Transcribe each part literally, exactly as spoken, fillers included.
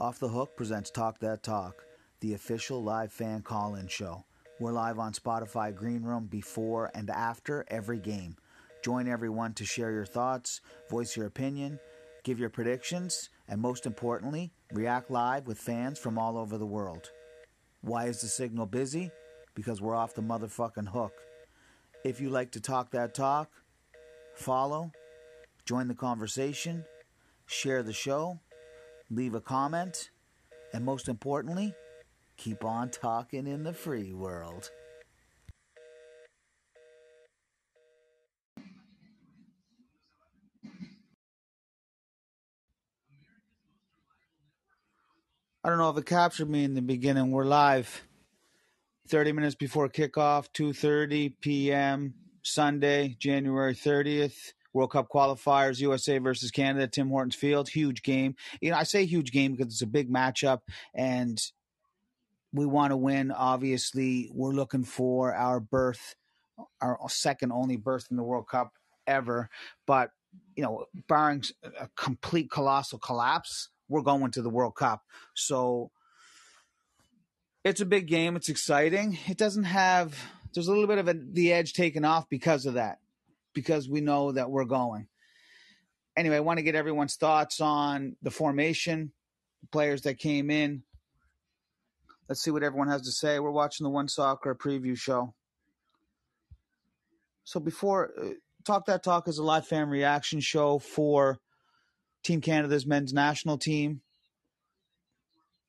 Off the Hook presents Talk That Talk, the official live fan call-in show. We're live on Spotify Greenroom before and after every game. Join everyone to share your thoughts, voice your opinion, give your predictions, and most importantly, react live with fans from all over the world. Why is the signal busy? Because we're off the motherfucking hook. If you like to talk that talk, follow, join the conversation, share the show, leave a comment, and most importantly, keep on talking in the free world. I don't know if it captured me in the beginning. We're live thirty minutes before kickoff, two thirty p.m. Sunday, January thirtieth. World Cup qualifiers, U S A versus Canada, Tim Hortons Field. Huge game. You know, I say huge game because it's a big matchup and we want to win. Obviously, we're looking for our berth, our second only berth in the World Cup ever. But, you know, barring a complete colossal collapse, we're going to the World Cup. So it's a big game. It's exciting. It doesn't have – there's a little bit of a, the edge taken off because of that, because we know that we're going. Anyway, I want to get everyone's thoughts on the formation, the players that came in. Let's see what everyone has to say. We're watching the One Soccer preview show. So before – Talk That Talk is a live fan reaction show for – Team Canada's men's national team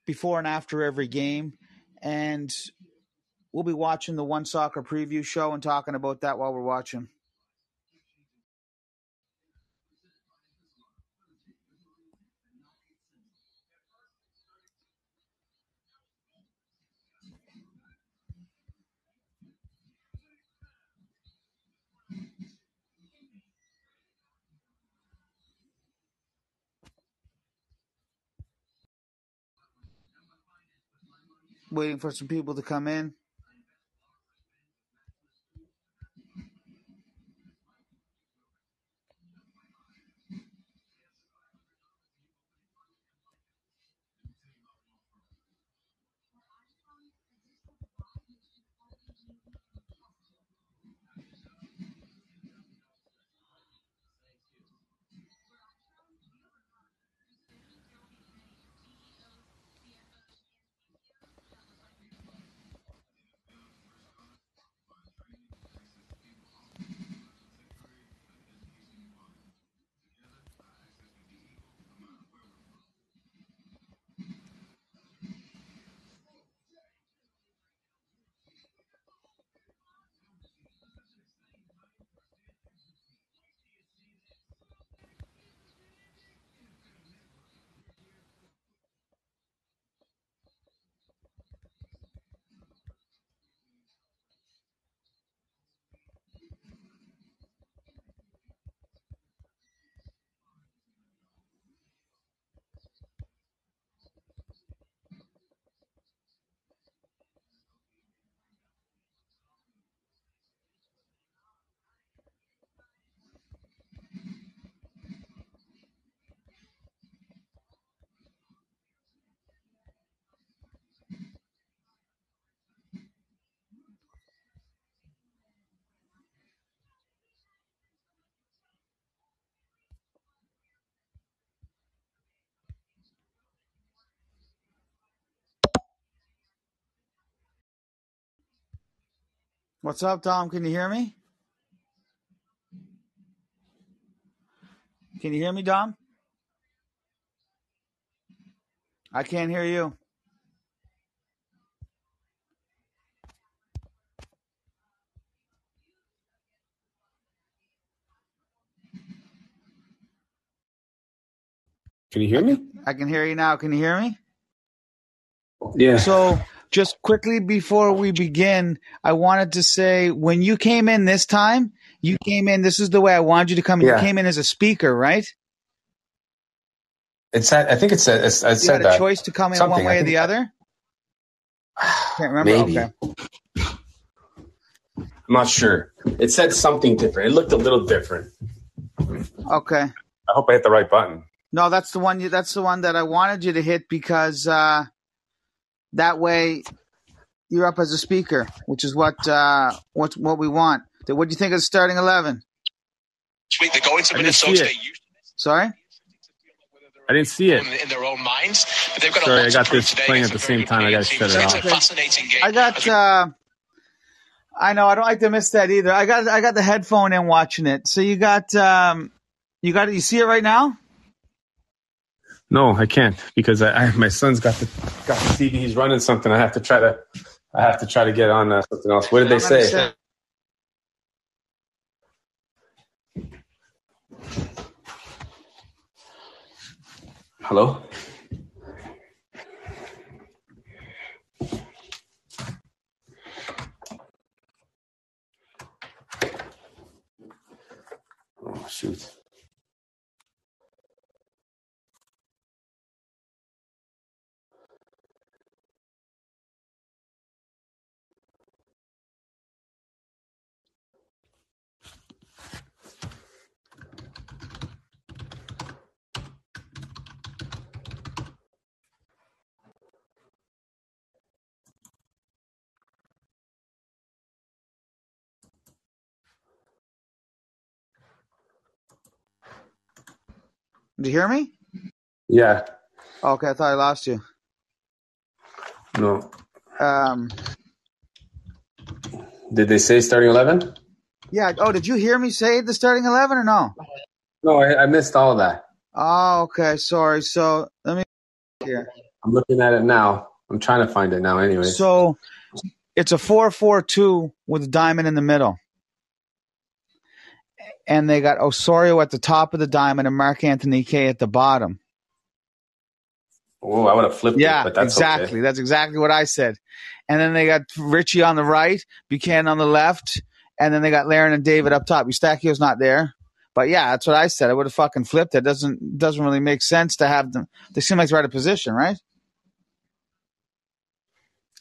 before and after every game. And we'll be watching the One Soccer preview show and talking about that while we're watching. Waiting for some people to come in. What's up, Tom? Can you hear me? Can you hear me, Dom? I can't hear you. Can you hear me? I can hear you now. Can you hear me? Yeah. So... Just quickly before we begin, I wanted to say when you came in this time, you came in, this is the way I wanted you to come in. Yeah. You came in as a speaker, right? It's I think it's said, it's, it said had a that. Choice to come in Something, one way or the other? I can't remember. Maybe. Okay. I'm not sure. It said something different. It looked a little different. Okay. I hope I hit the right button. No, that's the one. You, that's the one that I wanted you to hit because uh, that way you're up as a speaker, which is what uh, what what we want. What do you think of the starting eleven? Wait, they're going to Minnesota. Sorry, I didn't see it in their own minds. But they've got Sorry, a I got this playing at the same time. I got to shut it off. It's a fascinating game. I got. Uh, I know. I don't like to miss that either. I got. I got the headphone in watching it. So you got. Um, you got. You see it right now. No, I can't because I, I my son's got the got the T V. He's running something. I have to try to I have to try to get on uh, something else. What did they say? one hundred percent Hello? Oh shoot. Did you hear me? Yeah. Okay, I thought I lost you. No. Um. Did they say starting eleven? Yeah. Oh, did you hear me say the starting eleven or no? No, I, I missed all of that. Oh, okay. Sorry. So let me here. I'm looking at it now. I'm trying to find it now anyway. So it's a four four two with a diamond in the middle. And they got Osorio at the top of the diamond and Mark-Anthony Kaye at the bottom. Oh, I would have flipped yeah, it, but that's exactly. Okay. That's exactly what I said. And then they got Richie on the right, Buchanan on the left, and then they got Larin and David up top. Eustaquio's not there. But, yeah, that's what I said. I would have fucking flipped it. Doesn't doesn't really make sense to have them. They seem like they're out of position, right?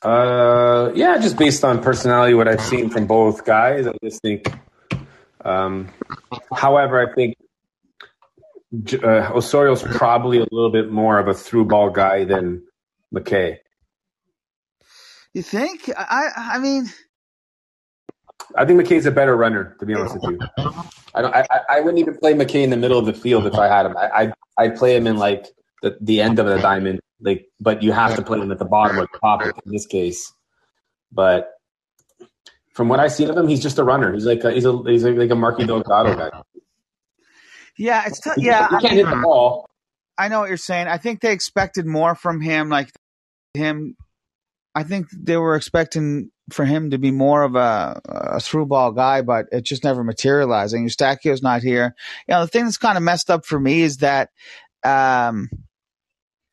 Uh, yeah, just based on personality, what I've seen from both guys, I just think – Um, however, I think uh, Osorio's probably a little bit more of a through ball guy than McKay. You think? I I mean, I think McKay's a better runner, to be honest with you. I don't. I, I wouldn't even play McKay in the middle of the field if I had him. I I I'd play him in like the, the end of the diamond, like. But you have to play him at the bottom or the top in this case. But. From what I see of him, he's just a runner. He's like a, he's a he's like a Marky Delgado guy. Yeah, it's t- yeah. He can't I, hit the ball. I know what you're saying. I think they expected more from him. Like him, I think they were expecting for him to be more of a, a through ball guy, but it just never materialized. And Eustáquio's not here. You know, the thing that's kind of messed up for me is that. Um,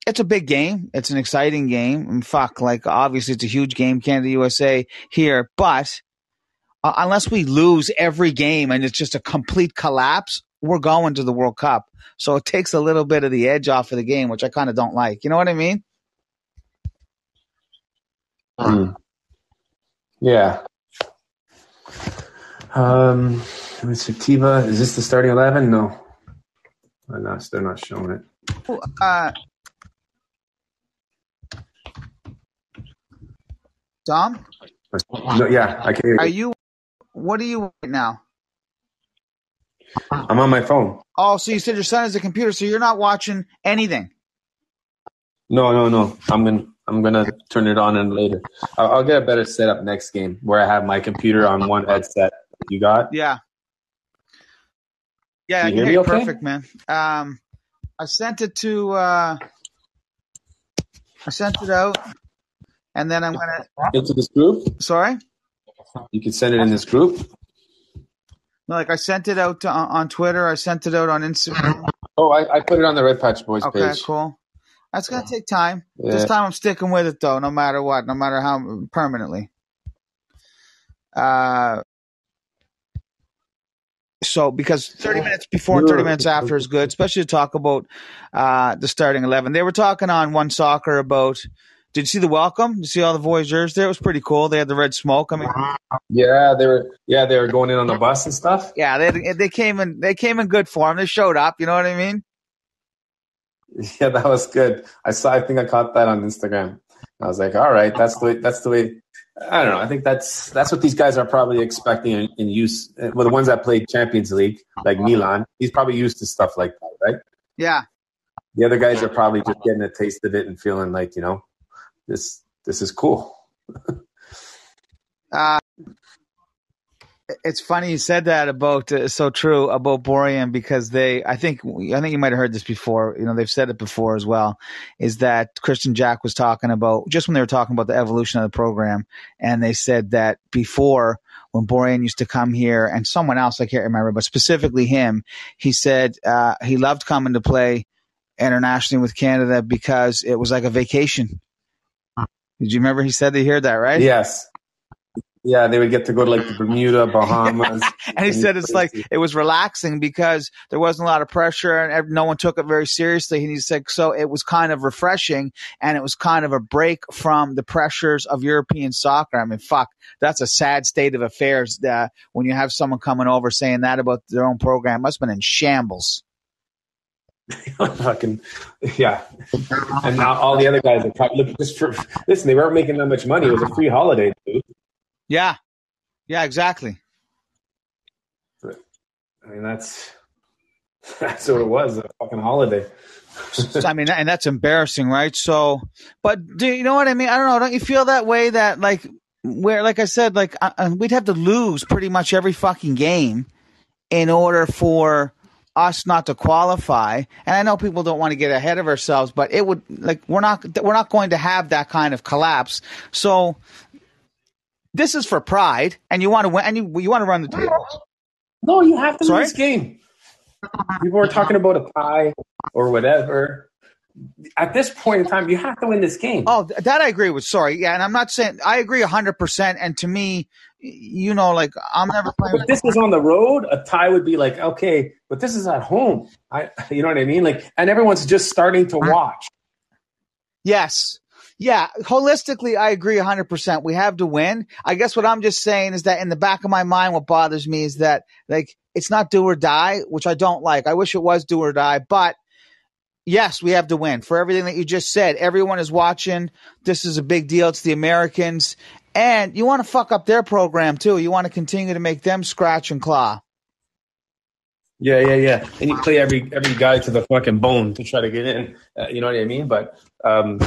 It's a big game. It's an exciting game. And fuck, like, obviously it's a huge game, Canada U S A here. But uh, unless we lose every game and it's just a complete collapse, we're going to the World Cup. So it takes a little bit of the edge off of the game, which I kind of don't like. You know what I mean? Mm. Yeah. Um, Atiba, is this the starting eleven? No. They're not, they're not showing it. Uh, Dom? No, yeah, I can hear you. Are you what are you right now? I'm on my phone. Oh, so you said your son has a computer, so you're not watching anything. No, no, no. I'm gonna I'm gonna turn it on and later. I'll, I'll get a better setup next game where I have my computer on one headset. You got? Yeah. Yeah, I can hear you okay? Perfect, man. Um, I sent it to uh, I sent it out. And then I'm gonna into this group. Sorry, you can send it in this group. No, like I sent it out to, on, on Twitter. I sent it out on Instagram. Oh, I, I put it on the Red Patch Boys okay, page. Okay, cool. That's gonna take time. Yeah. This time I'm sticking with it though, no matter what, no matter how permanently. Uh, so because thirty minutes before and thirty minutes after is good, especially to talk about uh, the starting eleven. They were talking on One Soccer about. Did you see the welcome? Did you see all the Voyageurs there? It was pretty cool. They had the red smoke. I mean, yeah, they were. Yeah, they were going in on the bus and stuff. Yeah, they they came in. They came in good form. They showed up. You know what I mean? Yeah, that was good. I saw. I think I caught that on Instagram. I was like, all right, that's the way, that's the way. I don't know. I think that's that's what these guys are probably expecting in, in use. Well, the ones that played Champions League, like Milan, he's probably used to stuff like that, right? Yeah. The other guys are probably just getting a taste of it and feeling like, you know, this this is cool. uh, it's funny you said that about uh, so true about Borjan, because they I think I think you might have heard this before. You know, they've said it before as well. Is that Christian Jack was talking about just when they were talking about the evolution of the program, and they said that before. When Borjan used to come here, and someone else I can't remember, but specifically him, he said uh, he loved coming to play internationally with Canada because it was like a vacation. Did you remember he said they heard that, right? Yes. Yeah, they would get to go to like the Bermuda, Bahamas. and he and said it's places. Like it was relaxing because there wasn't a lot of pressure and no one took it very seriously. And he said so it was kind of refreshing and it was kind of a break from the pressures of European soccer. I mean, fuck, that's a sad state of affairs uh, when you have someone coming over saying that about their own program. It must have been in shambles. Fucking yeah, and now all the other guys are probably, look, just for, listen, they weren't making that much money. It was a free holiday, dude. Yeah, yeah, exactly. I mean, that's that's what it was, a fucking holiday. I mean, and that's embarrassing, right? So, but do you know what I mean? I don't know. Don't you feel that way that, like, where, like I said, like, uh, we'd have to lose pretty much every fucking game in order for us not to qualify. And I know people don't want to get ahead of ourselves, but it would, like, we're not, we're not going to have that kind of collapse. So... This is for pride, and you want to win, and you, you want to run the tables. No, you have to Sorry? win this game. People are talking about a tie or whatever. At this point in time, you have to win this game. Oh, that I agree with. Sorry, yeah, and I'm not saying I agree one hundred percent. And to me, you know, like I'm never playing. But this is on the road. A tie would be like okay, but this is at home. I, you know what I mean? Like, and everyone's just starting to watch. Yes. Yeah, holistically, I agree one hundred percent. We have to win. I guess what I'm just saying is that in the back of my mind, what bothers me is that, like, it's not do or die, which I don't like. I wish it was do or die, but yes, we have to win. For everything that you just said, everyone is watching. This is a big deal. It's the Americans. And you want to fuck up their program, too. You want to continue to make them scratch and claw. Yeah, yeah, yeah. And you play every every guy to the fucking bone to try to get in. Uh, you know what I mean? But um,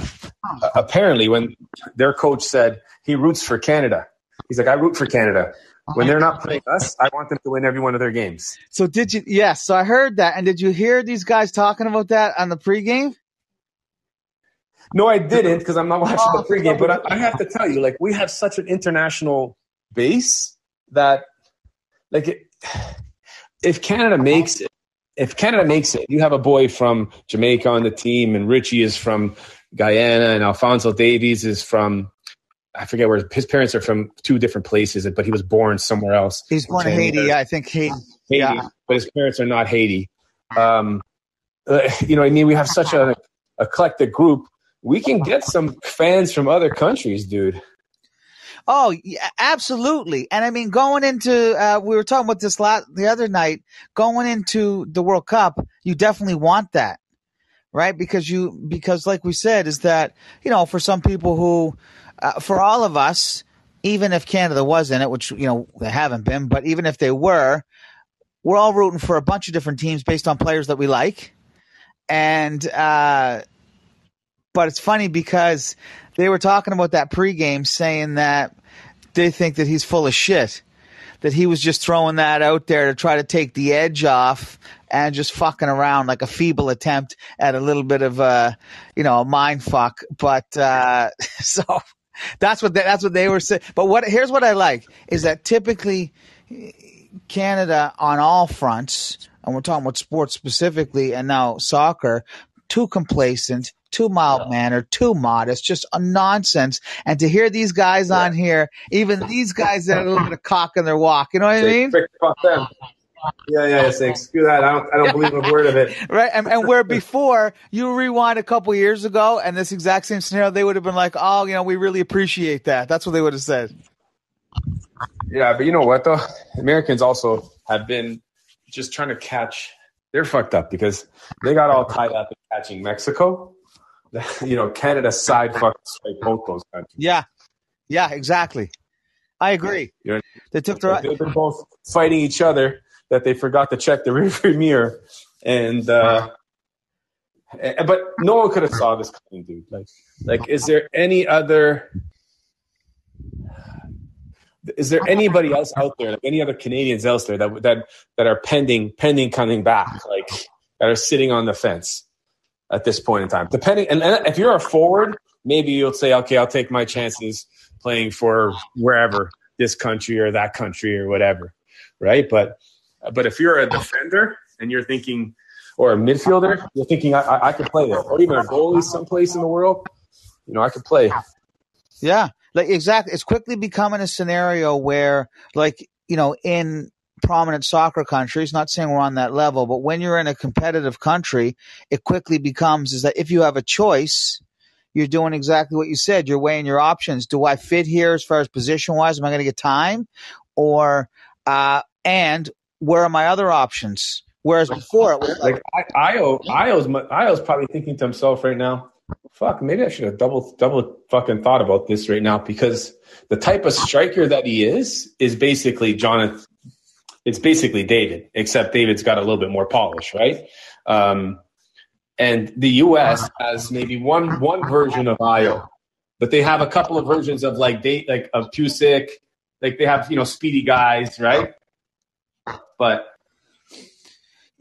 apparently when their coach said he roots for Canada, he's like, I root for Canada. When they're not playing us, I want them to win every one of their games. So did you – yes, so I heard that. And did you hear these guys talking about that on the pregame? No, I didn't because I'm not watching oh, the pregame. But I, I have to tell you, like, we have such an international base that, like, it – If Canada makes it, if Canada makes it, you have a boy from Jamaica on the team, and Richie is from Guyana, and Alphonso Davies is from, I forget where his parents are from, two different places, but he was born somewhere else. He's born in Haiti, yeah, I think. Haiti, Haiti yeah. But his parents are not Haiti. Um, uh, you know what I mean? We have such an eclectic group. We can get some fans from other countries, dude. Oh, yeah, absolutely. And I mean, going into uh, – we were talking about this lot the other night. Going into the World Cup, you definitely want that, right? Because, you, because like we said, is that, you know, for some people who uh, – for all of us, even if Canada was in it, which, you know, they haven't been, but even if they were, we're all rooting for a bunch of different teams based on players that we like. And uh, – but it's funny because – they were talking about that pregame, saying that they think that he's full of shit, that he was just throwing that out there to try to take the edge off and just fucking around, like a feeble attempt at a little bit of a, you know, a mind fuck. But uh, so that's what they, that's what they were saying. But what here's what I like is that typically Canada on all fronts, and we're talking about sports specifically, and now soccer, too complacent. Too mild-mannered, too modest, just a nonsense. And to hear these guys yeah. on here, even these guys that are a little bit of cock in their walk, you know what I mean? Fuck them. Yeah, yeah, yeah. Say, screw that. I don't, I don't believe a word of it. Right, and, and where before you rewind a couple years ago, and this exact same scenario, they would have been like, "Oh, you know, we really appreciate that." That's what they would have said. Yeah, but you know what though? Americans also have been just trying to catch They're fucked up because they got all tied up in catching Mexico. You know, Canada side fucking straight both those countries. Yeah, yeah, exactly. I agree. You know, they took the they've been both fighting each other that they forgot to check the rearview mirror, and uh, but no one could have saw this coming, dude. Like, like, is there any other? Is there anybody else out there, like any other Canadians else there that that that are pending pending coming back, like that are sitting on the fence at this point in time? Depending, and if you're a forward, maybe you'll say, okay, I'll take my chances playing for wherever, this country or that country or whatever, right? But but if you're a defender and you're thinking, or a midfielder, you're thinking, I, I, I could play there, or even a goalie someplace in the world, you know, I could play. Yeah. Like, exactly. It's quickly becoming a scenario where, like, you know, in prominent soccer countries, not saying we're on that level, but when you're in a competitive country, it quickly becomes is that if you have a choice, you're doing exactly what you said. You're weighing your options. Do I fit here as far as position-wise? Am I going to get time? Or uh, and where are my other options? Whereas before, it was like, like I, Io, Io's, Io's probably thinking to himself right now, fuck, maybe I should have double double fucking thought about this right now, because the type of striker that he is is basically Jonathan. It's basically David, except David's got a little bit more polish, right? Um, and the U S has maybe one one version of Io, but they have a couple of versions of like date like of Pusick, like they have, you know, speedy guys, right? But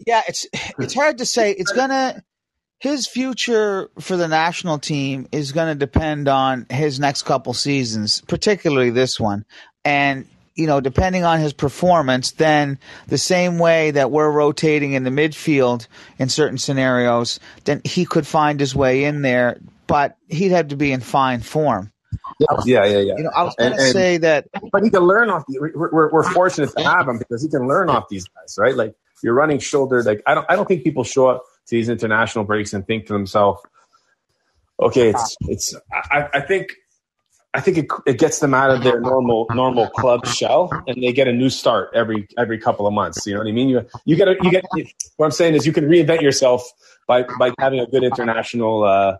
yeah, it's it's hard to say. It's gonna. His future for the national team is going to depend on his next couple seasons, particularly this one. And, you know, depending on his performance, then the same way that we're rotating in the midfield in certain scenarios, then he could find his way in there, but he'd have to be in fine form. Yeah, yeah, yeah. You know, I was going to say that. But he can learn off. The, we're, we're fortunate to have him because he can learn off these guys, right? Like, you're running shoulder. Like, I don't, I don't think people show up to these international breaks and think to themselves, okay, it's it's I, I think I think it, it gets them out of their normal normal club shell, and they get a new start every every couple of months. You know what I mean? You you get a, you get what I'm saying is you can reinvent yourself by by having a good international uh,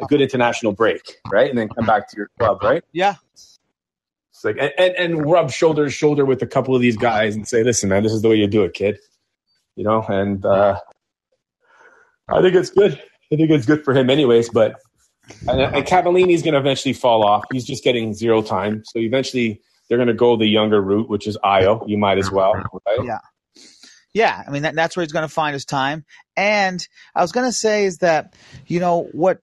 a good international break, right? And then come back to your club, right? Yeah. It's like and, and, and rub shoulder to shoulder with a couple of these guys and say, listen, man, this is the way you do it, kid. You know, and uh, I think it's good. I think it's good for him anyways, but and, and Cavallini's going to eventually fall off. He's just getting zero time. So eventually they're going to go the younger route, which is Io. You might as well, right? Yeah. Yeah, I mean, that, that's where he's going to find his time. And I was going to say is that, you know, what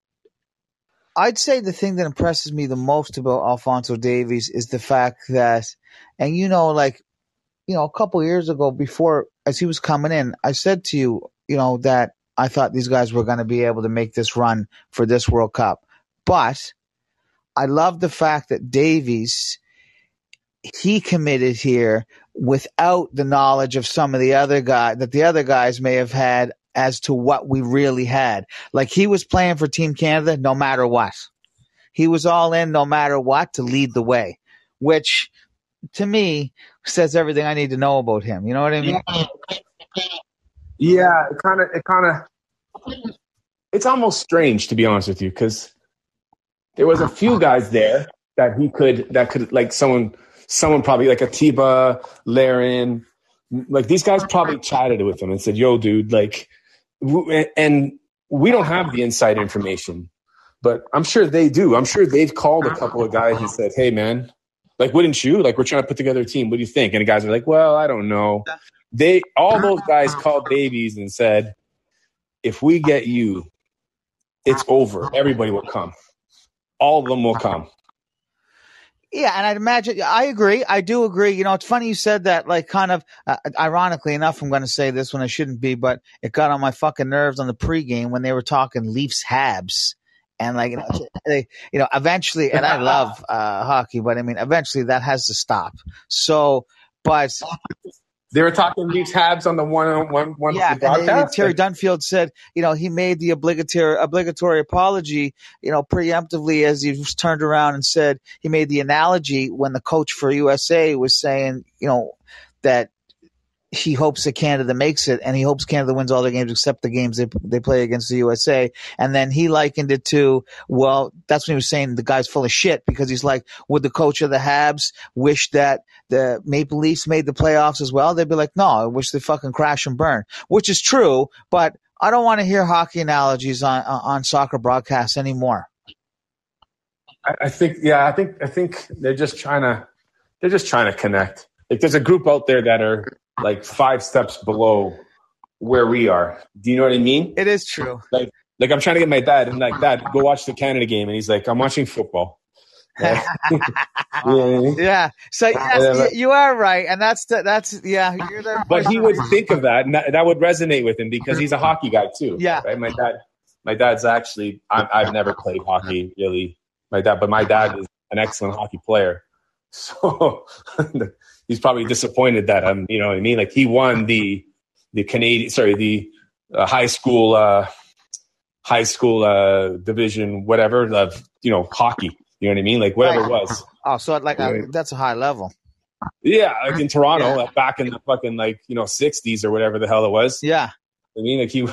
I'd say the thing that impresses me the most about Alphonso Davies is the fact that, and you know, like, you know, a couple years ago before, as he was coming in, I said to you, you know, that I thought these guys were going to be able to make this run for this World Cup. But I love the fact that Davies, he committed here without the knowledge of some of the other guys that the other guys may have had as to what we really had. Like, he was playing for Team Canada no matter what. He was all in no matter what to lead the way, which to me says everything I need to know about him. You know what I mean? Yeah, it kind of, it kind of, it's almost strange to be honest with you, because there was a few guys there that he could, that could like someone, someone probably like Atiba, Larin, like these guys probably chatted with him and said, "Yo, dude, like," and we don't have the inside information, but I'm sure they do. I'm sure they've called a couple of guys and said, "Hey, man, like, wouldn't you? Like, we're trying to put together a team. What do you think?" And the guys are like, "Well, I don't know." They all those guys called Davies and said, "If we get you, it's over. Everybody will come. All of them will come." Yeah, and I'd imagine. I agree. I do agree. You know, it's funny you said that. Like, kind of uh, ironically enough, I'm going to say this when I shouldn't be, but it got on my fucking nerves on the pregame when they were talking Leafs Habs. And like, you know, they, you know, eventually, and I love uh, hockey, but I mean, eventually that has to stop. So, but. They were talking Leafs Habs on the one-on-one one yeah, podcast. Yeah, Terry Dunfield said, you know, he made the obligatory obligatory apology, you know, preemptively as he was turned around and said he made the analogy when the coach for U S A was saying, you know, that he hopes that Canada makes it, and he hopes Canada wins all their games except the games they they play against the U S A. And then he likened it to, well, that's when he was saying the guy's full of shit, because he's like, would the coach of the Habs wish that the Maple Leafs made the playoffs as well? They'd be like, no, I wish they fucking crash and burn, which is true, but I don't want to hear hockey analogies on on soccer broadcasts anymore. I, I think, yeah, I think I think they're just trying to they're just trying to connect. Like, there's a group out there that are like five steps below where we are. Do you know what I mean? It is true. Like, like I'm trying to get my dad. I'm like, Dad, go watch the Canada game, and he's like, I'm watching football. Yeah, you know I mean? Yeah. So yes, you, you are right, and that's the, that's yeah. You're the but he would think of that, and that, that would resonate with him because he's a hockey guy too. Yeah. Right? My dad, my dad's actually. I'm, I've never played hockey really. My dad, but my dad is an excellent hockey player. So he's probably disappointed that I'm, um, you know what I mean? Like, he won the, the Canadian, sorry, the uh, high school, uh, high school, uh, division, whatever, of, you know, hockey, you know what I mean? Like, whatever right. It was. Oh, so like, you know I mean? That's a high level. Yeah. Like in Toronto, yeah. Like back in the fucking, like, you know, sixties or whatever the hell it was. Yeah. I mean, like he,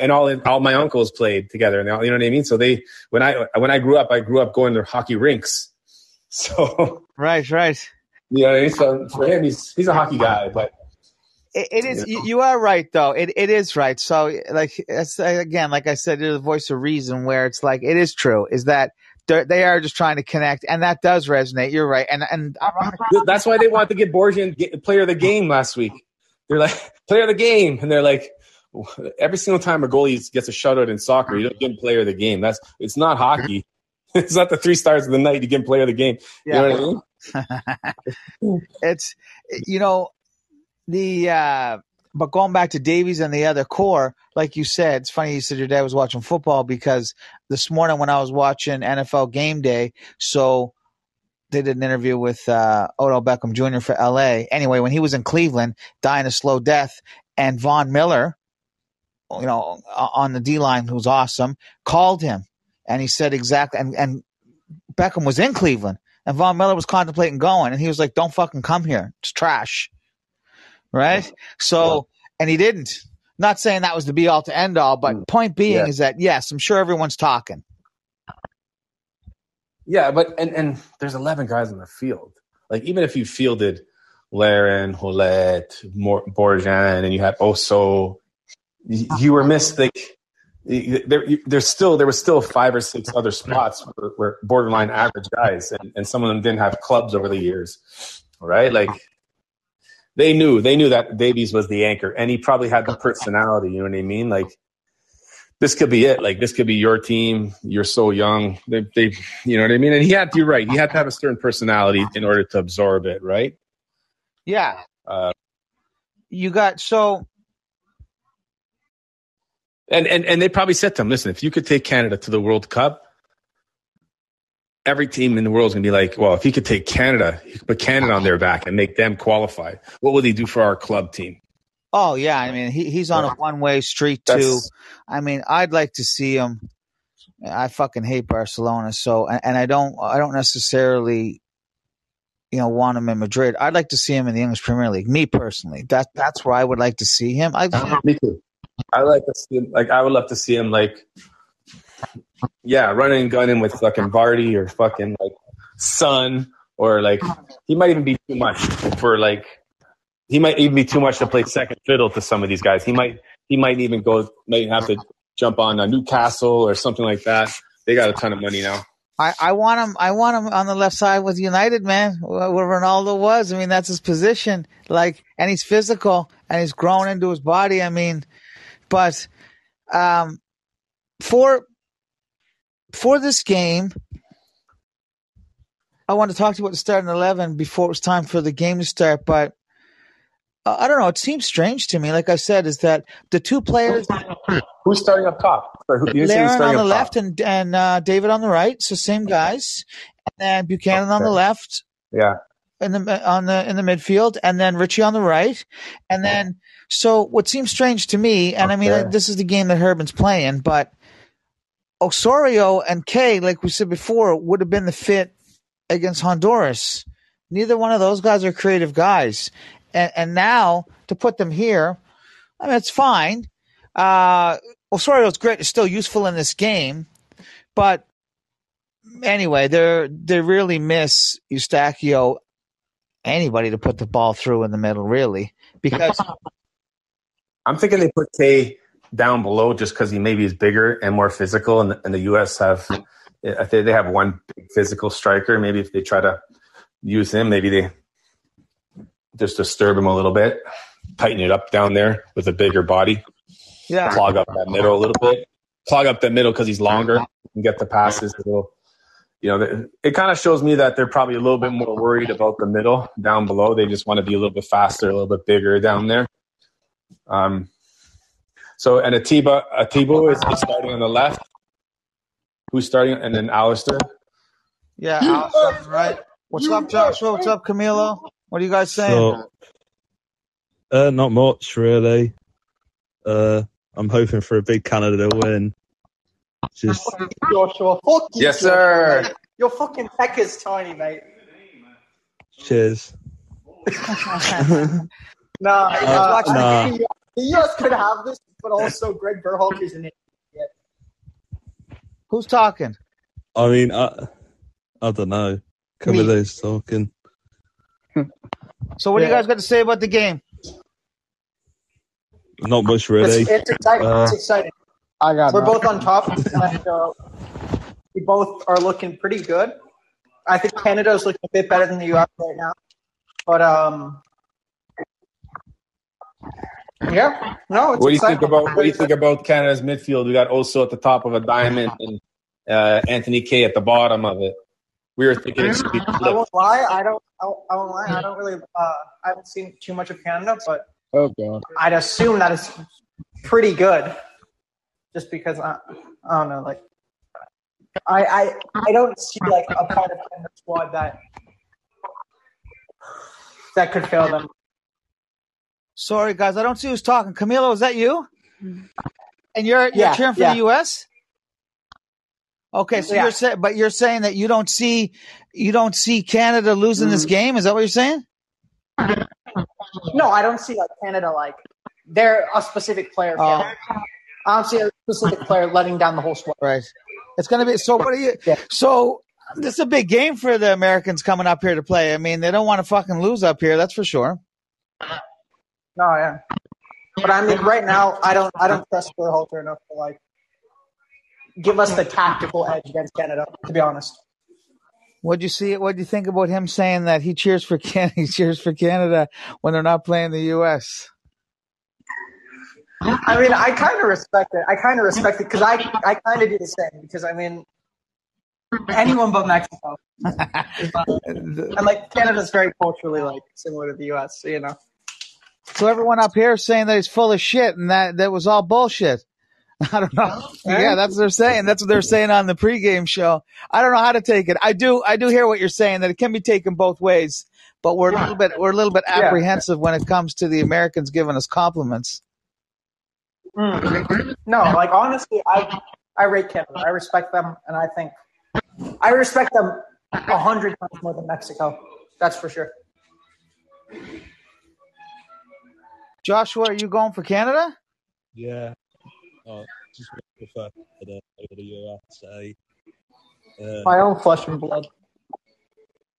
and all, all my uncles played together and all, you know what I mean? So they, when I, when I grew up, I grew up going to hockey rinks. So right, right. You know, so for him, he's he's a hockey guy, but it, it is. You know. You are right, though. It it is right. So, like, it's, again, like I said, you're the voice of reason. Where it's like it is true is that they are just trying to connect, and that does resonate. You're right, and and that's why they wanted to get Borjan get, player of the game last week. They're like player of the game, and they're like every single time a goalie gets a shutout in soccer, you don't get player of the game. That's it's not hockey. It's not the three stars of the night. You can play the game. You yeah. know what I mean? It's, you know, the, uh, but going back to Davies and the other core, like you said, it's funny you said your dad was watching football because this morning when I was watching N F L Game Day, so they did an interview with uh, Odell Beckham Junior for L A. Anyway, when he was in Cleveland, dying a slow death, and Von Miller, you know, on the D-line, who's awesome, called him. And he said exactly, and, and Beckham was in Cleveland, and Von Miller was contemplating going, and he was like, don't fucking come here. It's trash. Right? So, and he didn't. Not saying that was the be-all to end-all, but point being yeah. is that, yes, I'm sure everyone's talking. Yeah, but, and, and there's eleven guys on the field. Like, even if you fielded Larin, Hollette, Mor- Borjan, and you had Oso, you, you were missed, like, There, there's still there was still five or six other spots where, where borderline average guys, and, and some of them didn't have clubs over the years, right? Like they knew they knew that Davies was the anchor, and he probably had the personality. You know what I mean? Like this could be it. Like this could be your team. You're so young. They, they you know what I mean? And he had you're right. He had to have a certain personality in order to absorb it, right? Yeah. Uh, you got so. And, and and they probably said to him, listen, if you could take Canada to the World Cup, every team in the world is going to be like, well, if he could take Canada, he could put Canada on their back and make them qualify. What will he do for our club team? Oh, yeah. I mean, he, he's on yeah. a one-way street, too. That's, I mean, I'd like to see him. I fucking hate Barcelona. So and, and I don't I don't necessarily, you know, want him in Madrid. I'd like to see him in the English Premier League, me personally. That That's where I would like to see him. I, me too. I like to see him, like I would love to see him like, yeah, running and gunning with fucking Vardy or fucking like Son, or like he might even be too much for like he might even be too much to play second fiddle to some of these guys. He might he might even go might have to jump on a Newcastle or something like that. They got a ton of money now. I, I want him. I want him on the left side with United, man. Where Ronaldo was. I mean, that's his position. Like, and he's physical and he's grown into his body. I mean. But um, for for this game, I want to talk to you about the starting eleven before it was time for the game to start. But uh, I don't know. It seems strange to me. Like I said, is that the two players – Who's starting up top? Larin on the left and, and uh, David on the right. So same guys. And then Buchanan okay. on the left. Yeah. In the on the in the midfield, and then Richie on the right, and then so what seems strange to me, and okay. I mean this is the game that Herman's playing, but Osorio and Kaye, like we said before, would have been the fit against Honduras. Neither one of those guys are creative guys, and, and now to put them here, I mean, it's fine. Uh, Osorio's great, is still useful in this game, but anyway, they they really miss Eustáquio. Anybody to put the ball through in the middle, really, because I'm thinking they put Kaye down below just because he maybe is bigger and more physical, and, and the U S have, I think they have one big physical striker. Maybe if they try to use him, maybe they just disturb him a little bit, tighten it up down there with a bigger body. Yeah, clog up that middle a little bit. Clog up that middle because he's longer and get the passes a little. You know, it kind of shows me that they're probably a little bit more worried about the middle down below. They just want to be a little bit faster, a little bit bigger down there. Um. So and Atiba, Atiba is starting on the left. Who's starting? And then Alistair. Yeah, Alistair's right. What's up, Joshua? What's up, Camilo? What are you guys saying? So, uh, not much really. Uh, I'm hoping for a big Canada win. Just... Joshua, fuck you, yes, sir. Joshua. Your fucking tech is tiny, mate. Cheers. no, nah, uh, nah. the, the U S could have this, but also Greg Berhalter is an idiot. Who's talking? I mean, I, I don't know. Camilo's talking. So, what yeah. do you guys got to say about the game? Not much, really. It's, it's exciting. Uh, it's exciting. I got We're that. both on top, and uh, we both are looking pretty good. I think Canada is looking a bit better than the U S right now. But, um, yeah, no, it's what do you think about What do you think about Canada's midfield? We got Oso at the top of a diamond and uh, Anthony Kaye at the bottom of it. We were thinking it should be flipped. I won't lie. I don't, I won't lie. I don't really uh, – I haven't seen too much of Canada, but oh, God. I'd assume that is pretty good. Just because I, I don't know, like I, I, I don't see like a part of the squad that that could fail them. Sorry, guys, I don't see who's talking. Camilo, is that you? And you're yeah, you're cheering for yeah. the U S? Okay, so yeah. you're saying, but you're saying that you don't see you don't see Canada losing mm-hmm. this game. Is that what you're saying? No, I don't see like Canada like they're a specific player. Oh. I don't see a specific player letting down the whole squad. Right. It's going to be – so what are you yeah. – so this is a big game for the Americans coming up here to play. I mean, they don't want to fucking lose up here, that's for sure. No, yeah. But, I mean, right now, I don't I don't trust Berhalter enough to, like, give us the tactical edge against Canada, to be honest. What do you see – what do you think about him saying that he cheers for Can- he cheers for Canada when they're not playing the U S? I mean, I kind of respect it. I kind of respect it because I, I kind of do the same because, I mean, anyone but Mexico. And, like, Canada's very culturally, like, similar to the U S, so, you know. So everyone up here is saying that he's full of shit and that, that was all bullshit. I don't know. Yeah, that's what they're saying. That's what they're saying on the pregame show. I don't know how to take it. I do I do hear what you're saying, that it can be taken both ways, but we're a little bit, we're a little bit apprehensive yeah. when it comes to the Americans giving us compliments. Mm. No, like honestly, I I rate Canada. I respect them, and I think I respect them a hundred times more than Mexico. That's for sure. Joshua, are you going for Canada? Yeah, oh, just prefer Canada over the U S A. Um, My own flesh and blood.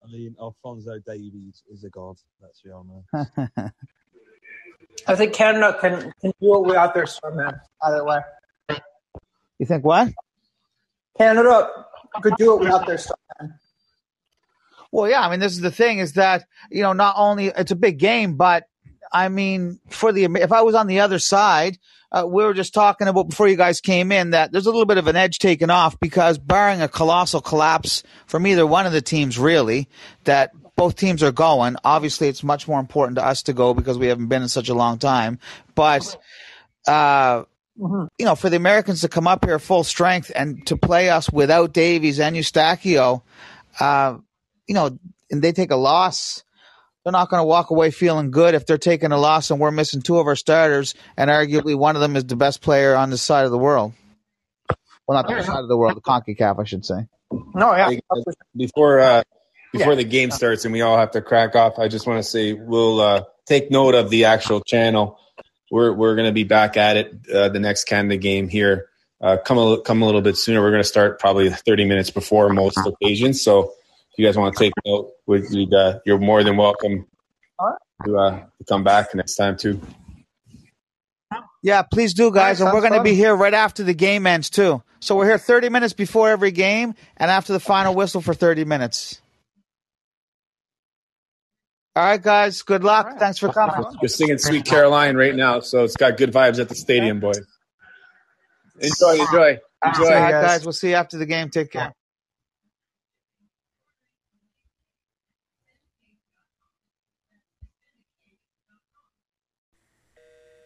I mean, Alphonso Davies is a god. Let's be honest. I think Canada can, can do it without their swimmer, either way. You think what? Canada could do it without their swimmer. Well, yeah, I mean, this is the thing is that, you know, not only it's a big game, but, I mean, for the if I was on the other side, uh, we were just talking about before you guys came in that there's a little bit of an edge taken off because barring a colossal collapse from either one of the teams, really, that – both teams are going. Obviously, it's much more important to us to go because we haven't been in such a long time. But, uh, mm-hmm. you know, for the Americans to come up here full strength and to play us without Davies and Eustáquio, uh, you know, and they take a loss, they're not going to walk away feeling good if they're taking a loss and we're missing two of our starters and arguably one of them is the best player on this side of the world. Well, not the side of the world, the CONCACAF, I should say. No, yeah. Before uh... – before yeah. the game starts and we all have to crack off, I just want to say we'll uh, take note of the actual channel. We're we're going to be back at it uh, the next Canada game here. Uh, come a, come a little bit sooner. We're going to start probably thirty minutes before most occasions. So if you guys want to take note, we'd, uh, you're more than welcome to, uh, to come back next time too. Yeah, please do, guys. And we're going to be here right after the game ends too. So we're here thirty minutes before every game and after the final whistle for thirty minutes. All right, guys. Good luck. Right. Thanks for coming. You're singing Sweet Caroline right now, so it's got good vibes at the stadium, boys. Enjoy, enjoy, enjoy. All right, guys. We'll see you after the game. Take care.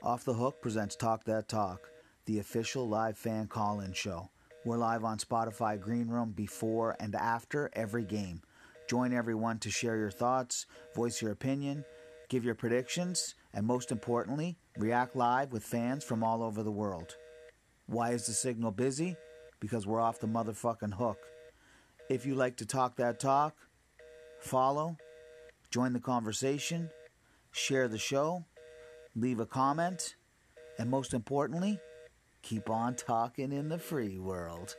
Off the Hook presents Talk That Talk, the official live fan call-in show. We're live on Spotify Greenroom before and after every game. Join everyone to share your thoughts, voice your opinion, give your predictions, and most importantly, react live with fans from all over the world. Why is the signal busy? Because we're off the motherfucking hook. If you like to talk that talk, follow, join the conversation, share the show, leave a comment, and most importantly, keep on talking in the free world.